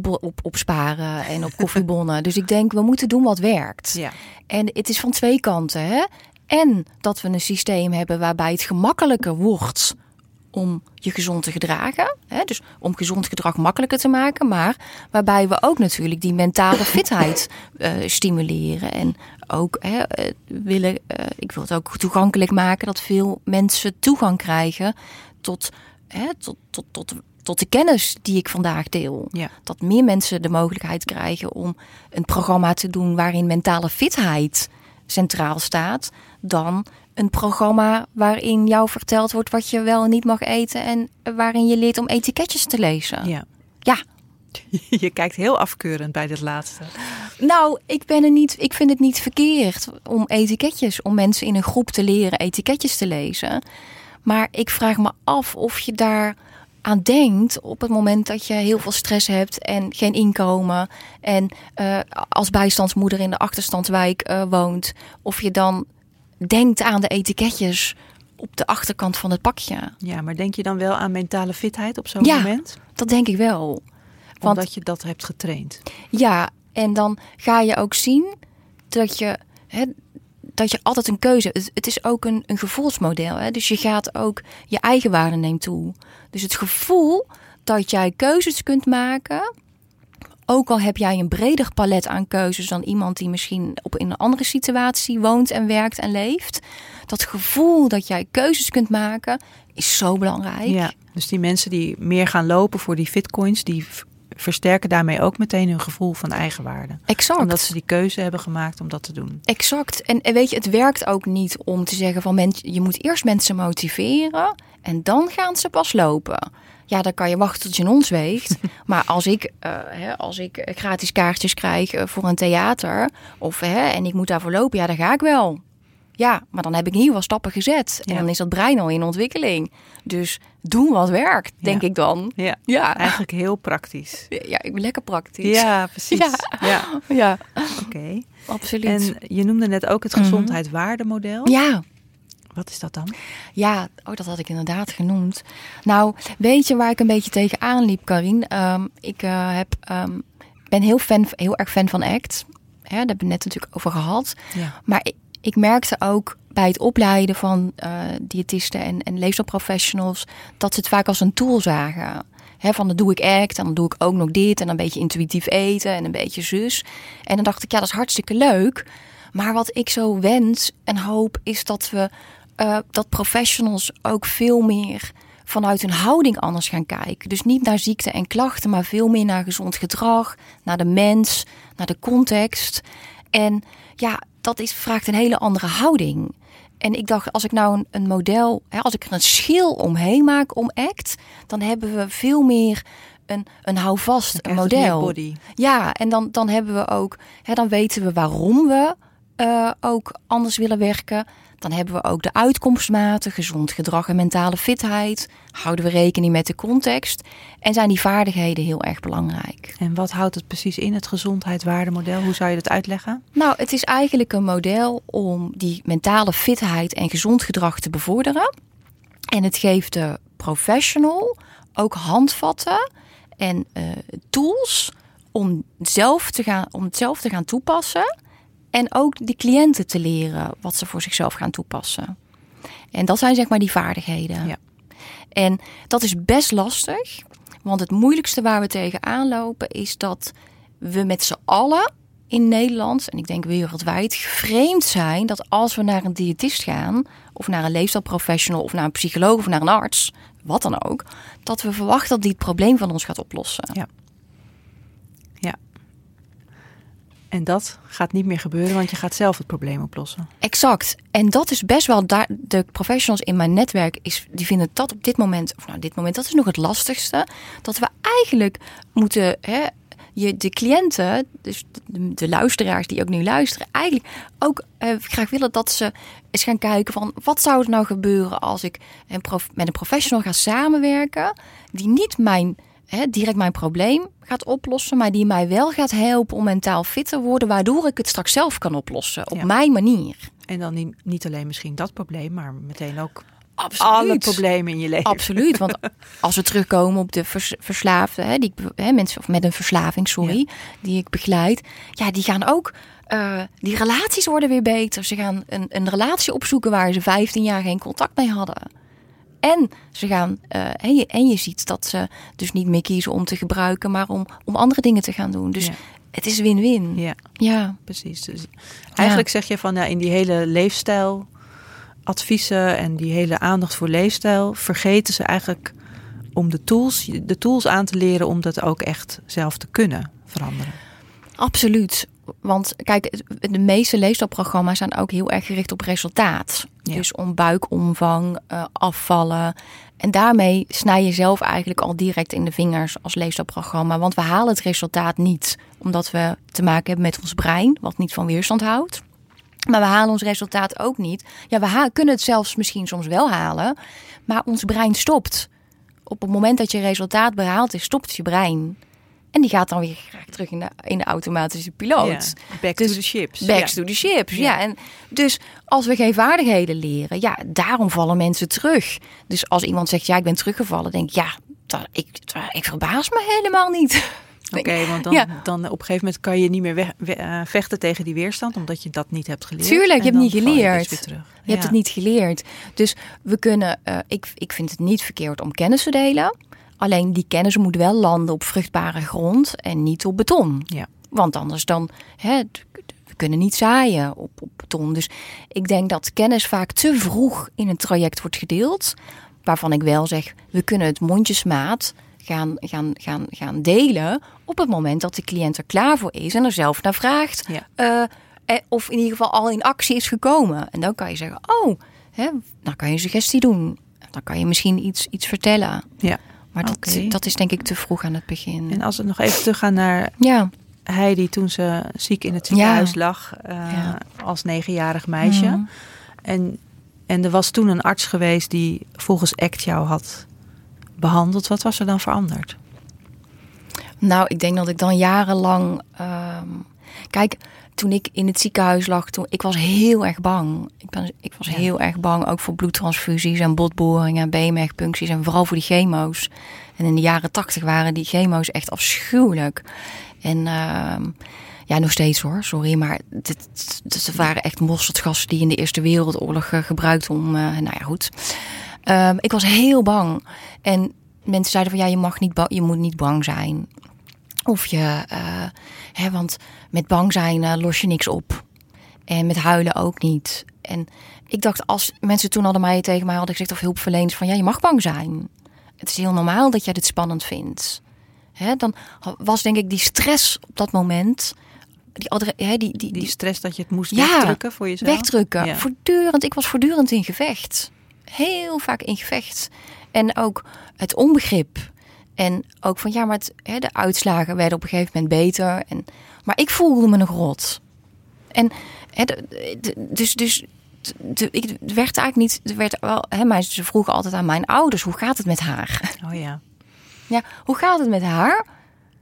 op sparen en op koffiebonnen. Dus ik denk, we moeten doen wat werkt. Ja. En het is van twee kanten. Hè? En dat we een systeem hebben waarbij het gemakkelijker wordt... om je gezond te gedragen. Hè? Dus om gezond gedrag makkelijker te maken. Maar waarbij we ook natuurlijk die mentale fitheid stimuleren. En ook ik wil het ook toegankelijk maken... dat veel mensen toegang krijgen tot de kennis die ik vandaag deel. Ja. Dat meer mensen de mogelijkheid krijgen om een programma te doen... waarin mentale fitheid centraal staat... dan... een programma waarin jou verteld wordt wat je wel en niet mag eten... en waarin je leert om etiketjes te lezen. Ja. Je kijkt heel afkeurend bij dit laatste. Nou, ik vind het niet verkeerd om mensen in een groep te leren etiketjes te lezen. Maar ik vraag me af of je daar aan denkt op het moment dat je heel veel stress hebt... en geen inkomen en als bijstandsmoeder in de achterstandswijk woont... of je dan... denkt aan de etiketjes op de achterkant van het pakje. Ja, maar denk je dan wel aan mentale fitheid op zo'n moment? Ja, dat denk ik wel. Omdat je dat hebt getraind. Ja, en dan ga je ook zien dat je altijd een keuze... Het is ook een gevoelsmodel. Hè? Dus je gaat ook... je eigen waarde neemt toe. Dus het gevoel dat jij keuzes kunt maken... Ook al heb jij een breder palet aan keuzes dan iemand die misschien in een andere situatie woont en werkt en leeft. Dat gevoel dat jij keuzes kunt maken is zo belangrijk. Ja, dus die mensen die meer gaan lopen voor die Fitcoins, die versterken daarmee ook meteen hun gevoel van eigenwaarde. Exact. Omdat ze die keuze hebben gemaakt om dat te doen. Exact. En weet je, het werkt ook niet om te zeggen van je moet eerst mensen motiveren en dan gaan ze pas lopen. Ja, dan kan je wachten tot je in ons weegt. Maar als ik gratis kaartjes krijg voor een theater... en ik moet daarvoor lopen, ja, dan ga ik wel. Ja, maar dan heb ik heel wat stappen gezet. En dan is dat brein al in ontwikkeling. Dus doen wat werkt, denk ik dan. Ja. Ja, eigenlijk heel praktisch. Ja, ik ben lekker praktisch. Ja, precies. Ja. Oké. Absoluut. En je noemde net ook het gezondheidswaardemodel. Ja. Wat is dat dan? Ja, dat had ik inderdaad genoemd. Nou, weet je waar ik een beetje tegenaan liep, Karine? Ik ben heel erg fan van ACT. Daar hebben we het net natuurlijk over gehad. Ja. Maar ik merkte ook bij het opleiden van diëtisten en leefstijlprofessionals dat ze het vaak als een tool zagen. Hè, van dan doe ik ACT en dan doe ik ook nog dit en een beetje intuïtief eten en een beetje zus. En dan dacht ik, ja, dat is hartstikke leuk. Maar wat ik zo wens en hoop is dat we dat professionals ook veel meer vanuit hun houding anders gaan kijken. Dus niet naar ziekte en klachten, maar veel meer naar gezond gedrag, naar de mens, naar de context. En ja, dat vraagt een hele andere houding. En ik dacht, als ik nou een model, als ik er een schil omheen maak om ACT, dan hebben we veel meer een houvast, een model. Body. Ja, en dan hebben we ook, dan weten we waarom we ook anders willen werken. Dan hebben we ook de uitkomstmaten, gezond gedrag en mentale fitheid. Houden we rekening met de context. En zijn die vaardigheden heel erg belangrijk. En wat houdt het precies in, het gezondheidswaardemodel? Hoe zou je dat uitleggen? Nou, het is eigenlijk een model om die mentale fitheid en gezond gedrag te bevorderen. En het geeft de professional ook handvatten en tools om het zelf te gaan toepassen. En ook de cliënten te leren wat ze voor zichzelf gaan toepassen. En dat zijn zeg maar die vaardigheden. Ja. En dat is best lastig. Want het moeilijkste waar we tegenaan lopen is dat we met z'n allen in Nederland, en ik denk wereldwijd, gevreemd zijn dat als we naar een diëtist gaan, of naar een leefstijlprofessional, of naar een psycholoog, of naar een arts, wat dan ook, dat we verwachten dat die het probleem van ons gaat oplossen. Ja. En dat gaat niet meer gebeuren, want je gaat zelf het probleem oplossen. Exact. En dat is best wel, de professionals in mijn netwerk, die vinden dat op dit moment, dat is nog het lastigste. Dat we eigenlijk moeten, de cliënten, dus de luisteraars die ook nu luisteren, eigenlijk ook graag willen dat ze eens gaan kijken van, wat zou er nou gebeuren als ik met een professional ga samenwerken die niet direct mijn probleem gaat oplossen, maar die mij wel gaat helpen om mentaal fit te worden, waardoor ik het straks zelf kan oplossen op mijn manier. En dan niet alleen misschien dat probleem, maar meteen ook alle problemen in je leven. Absoluut, want als we terugkomen op de verslaafden, mensen met een verslaving, die ik begeleid, ja, die gaan ook die relaties worden weer beter. Ze gaan een relatie opzoeken waar ze 15 jaar geen contact mee hadden. En ze gaan en je ziet dat ze dus niet meer kiezen om te gebruiken, maar om andere dingen te gaan doen. Dus het is win-win. Ja, precies. Dus eigenlijk zeg je van in die hele leefstijladviezen en die hele aandacht voor leefstijl vergeten ze eigenlijk om de tools aan te leren om dat ook echt zelf te kunnen veranderen. Absoluut. Want kijk, de meeste leefstijlprogramma's zijn ook heel erg gericht op resultaat. Ja. Dus om buikomvang, afvallen. En daarmee snij je zelf eigenlijk al direct in de vingers als leefstijlprogramma. Want we halen het resultaat niet. Omdat we te maken hebben met ons brein, wat niet van weerstand houdt. Maar we halen ons resultaat ook niet. Ja, we kunnen het zelfs misschien soms wel halen. Maar ons brein stopt. Op het moment dat je resultaat behaald is, stopt je brein. En die gaat dan weer graag terug in de automatische piloot. Ja, back to the chips. Ja. En dus als we geen vaardigheden leren, daarom vallen mensen terug. Dus als iemand zegt, ik ben teruggevallen, denk ik, ik verbaas me helemaal niet. Oké, want dan op een gegeven moment kan je niet meer vechten tegen die weerstand, omdat je dat niet hebt geleerd. Tuurlijk, je hebt niet geleerd. Je hebt het niet geleerd. Dus we kunnen, ik vind het niet verkeerd om kennis te delen. Alleen die kennis moet wel landen op vruchtbare grond en niet op beton. Ja. Want anders dan, we kunnen niet zaaien op beton. Dus ik denk dat kennis vaak te vroeg in een traject wordt gedeeld. Waarvan ik wel zeg, we kunnen het mondjesmaat gaan delen op het moment dat de cliënt er klaar voor is en er zelf naar vraagt. Ja. Of in ieder geval al in actie is gekomen. En dan kan je zeggen, dan kan je een suggestie doen. Dan kan je misschien iets vertellen. Ja. Maar dat is denk ik te vroeg aan het begin. En als we nog even teruggaan naar Heidi toen ze ziek in het ziekenhuis lag als 9-jarig meisje. Mm. En er was toen een arts geweest die volgens ACT jou had behandeld. Wat was er dan veranderd? Nou, ik denk dat ik dan jarenlang... Kijk, toen ik in het ziekenhuis lag, ik was heel erg bang. Ik was heel erg bang, ook voor bloedtransfusies en botboringen en beenmergpuncties en vooral voor die chemo's. En in de jaren 80 waren die chemo's echt afschuwelijk. En ja, nog steeds hoor, sorry, maar dit waren echt mosterdgassen die in de Eerste Wereldoorlog gebruikt om... ik was heel bang. En mensen zeiden van ja, je moet niet bang zijn. Of je, want met bang zijn los je niks op. En met huilen ook niet. En ik dacht, als mensen toen tegen mij hadden gezegd of hulpverleners van ja, je mag bang zijn. Het is heel normaal dat jij dit spannend vindt. Dan was denk ik die stress op dat moment... Die stress dat je het moest wegdrukken voor jezelf? Wegdrukken. Ja. Ik was voortdurend in gevecht. Heel vaak in gevecht. En ook het onbegrip... En ook van, maar de uitslagen werden op een gegeven moment beter. Maar ik voelde me nog rot. En ze vroegen altijd aan mijn ouders, hoe gaat het met haar? Oh ja. Ja, hoe gaat het met haar?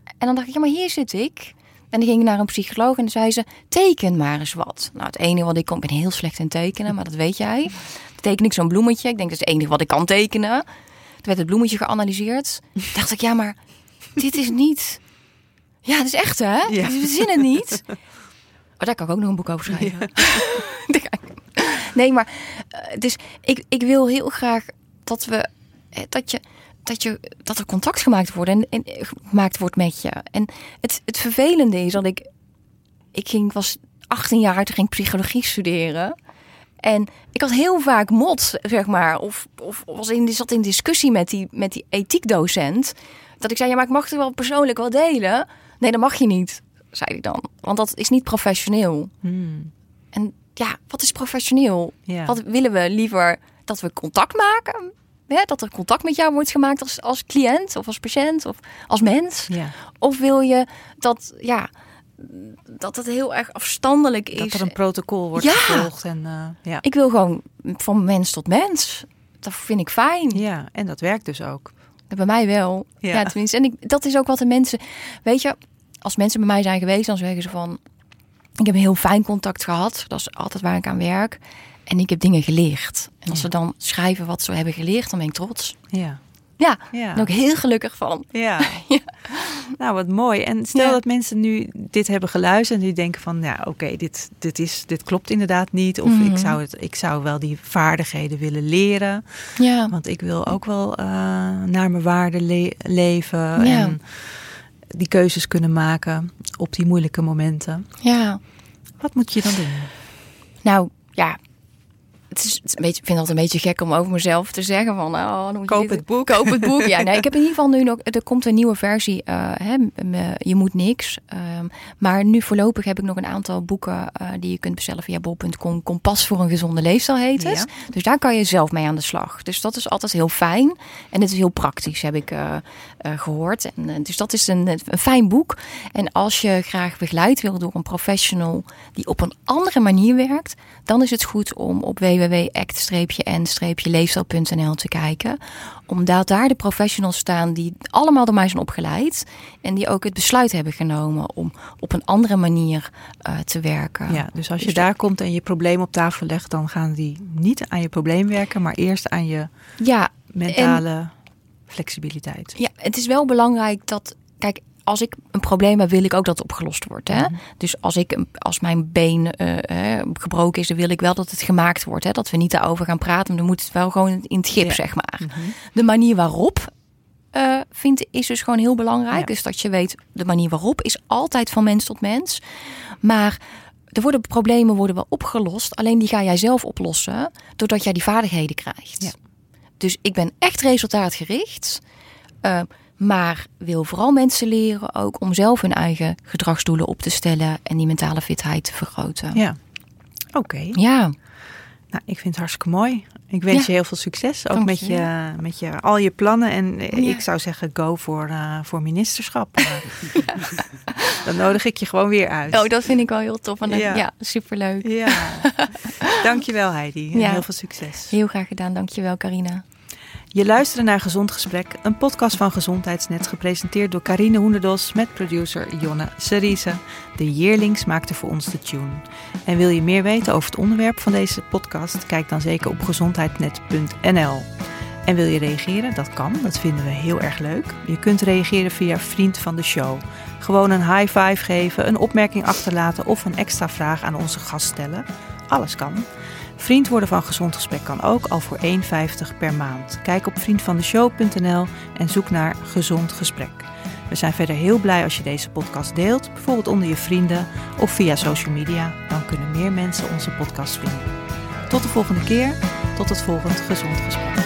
En dan dacht ik, maar hier zit ik. En dan ging ik naar een psycholoog en dan zei ze, teken maar eens wat. Nou, het enige wat ik kon, ik ben heel slecht in tekenen, maar dat weet jij. Dan teken ik zo'n bloemetje. Ik denk, dat is het enige wat ik kan tekenen. Werd het bloemetje geanalyseerd. Dacht ik, maar dit is niet... Ja, het is echt, hè? Ja. We zien het niet. Maar daar kan ik ook nog een boek over schrijven. Ja. Nee, maar... Dus ik wil heel graag dat we... Dat er contact gemaakt wordt. En gemaakt wordt met je. En het vervelende is dat ik... Ik was 18 jaar, toen ging psychologie studeren... En ik had heel vaak mot, zeg maar. Zat in discussie met die ethiekdocent. Dat ik zei, maar ik mag het wel persoonlijk wel delen. Nee, dat mag je niet, zei ik dan. Want dat is niet professioneel. Hmm. En ja, wat is professioneel? Ja. Wat willen we liever? Dat we contact maken? Ja, dat er contact met jou wordt gemaakt als cliënt of als patiënt of als mens? Ja. Of wil je dat... dat het heel erg afstandelijk is. Dat er een protocol wordt gevolgd. En, Ik wil gewoon van mens tot mens. Dat vind ik fijn. Ja, en dat werkt dus ook. Bij mij wel. Ja. Ja, tenminste. En dat is ook wat de mensen... Weet je, als mensen bij mij zijn geweest... dan zeggen ze van... Ik heb een heel fijn contact gehad. Dat is altijd waar ik aan werk. En ik heb dingen geleerd. En als ze dan schrijven wat ze hebben geleerd... dan ben ik trots. Ja. Ja, daar ben ik heel gelukkig van. Ja. Ja. Nou, wat mooi. En stel dat mensen nu dit hebben geluisterd... en die denken van, dit klopt inderdaad niet. Of ik zou wel die vaardigheden willen leren. Ja. Want ik wil ook wel naar mijn waarde leven. Ja. En die keuzes kunnen maken op die moeilijke momenten. Ja. Wat moet je dan doen? Nou, ja... Ik vind het een beetje gek om over mezelf te zeggen van... Koop het boek. Ja, nee, ik heb in ieder geval nu nog... Er komt een nieuwe versie. Je moet niks. Maar nu voorlopig heb ik nog een aantal boeken... die je kunt bestellen via bol.com. Kompas voor een gezonde leefstijl heet het. Ja. Dus daar kan je zelf mee aan de slag. Dus dat is altijd heel fijn. En het is heel praktisch, heb ik gehoord. En, dus dat is een fijn boek. En als je graag begeleid wil door een professional... die op een andere manier werkt... dan is het goed om op www.act-n-leefstijl.nl te kijken. Omdat daar de professionals staan die allemaal door mij zijn opgeleid. En die ook het besluit hebben genomen om op een andere manier te werken. Ja, dus als je daar komt en je probleem op tafel legt... dan gaan die niet aan je probleem werken, maar eerst aan je mentale flexibiliteit. Ja, het is wel belangrijk dat... Kijk, als ik een probleem heb, wil ik ook dat het opgelost wordt. Hè? Mm-hmm. Dus als mijn been gebroken is, dan wil ik wel dat het gemaakt wordt. Hè? Dat we niet daarover gaan praten, maar dan moet het wel gewoon in het gips, zeg maar. Mm-hmm. De manier waarop is dus gewoon heel belangrijk. Ja. Dus dat je weet, de manier waarop is altijd van mens tot mens. Maar problemen worden wel opgelost. Alleen die ga jij zelf oplossen, doordat jij die vaardigheden krijgt. Ja. Dus ik ben echt resultaatgericht... maar wil vooral mensen leren ook om zelf hun eigen gedragsdoelen op te stellen... en die mentale fitheid te vergroten. Ja, oké. Ja. Nou, ik vind het hartstikke mooi. Ik wens je heel veel succes, ook met al je plannen. En ik zou zeggen, go voor ministerschap. Ja. Dan nodig ik je gewoon weer uit. Oh, dat vind ik wel heel tof. Ja, superleuk. Ja. Dankjewel Heidi en heel veel succes. Heel graag gedaan, dankjewel Karina. Je luistert naar Gezond Gesprek, een podcast van Gezondheidsnet, gepresenteerd door Karine Hoenderdos met producer Jonne Seriese. The Yearlings maakte voor ons de tune. En wil je meer weten over het onderwerp van deze podcast? Kijk dan zeker op gezondheidsnet.nl. En wil je reageren? Dat kan, dat vinden we heel erg leuk. Je kunt reageren via vriend van de show. Gewoon een high five geven, een opmerking achterlaten of een extra vraag aan onze gast stellen. Alles kan. Vriend worden van Gezond Gesprek kan ook, al voor €1,50 per maand. Kijk op vriendvandeshow.nl en zoek naar Gezond Gesprek. We zijn verder heel blij als je deze podcast deelt, bijvoorbeeld onder je vrienden of via social media. Dan kunnen meer mensen onze podcast vinden. Tot de volgende keer, tot het volgende Gezond Gesprek.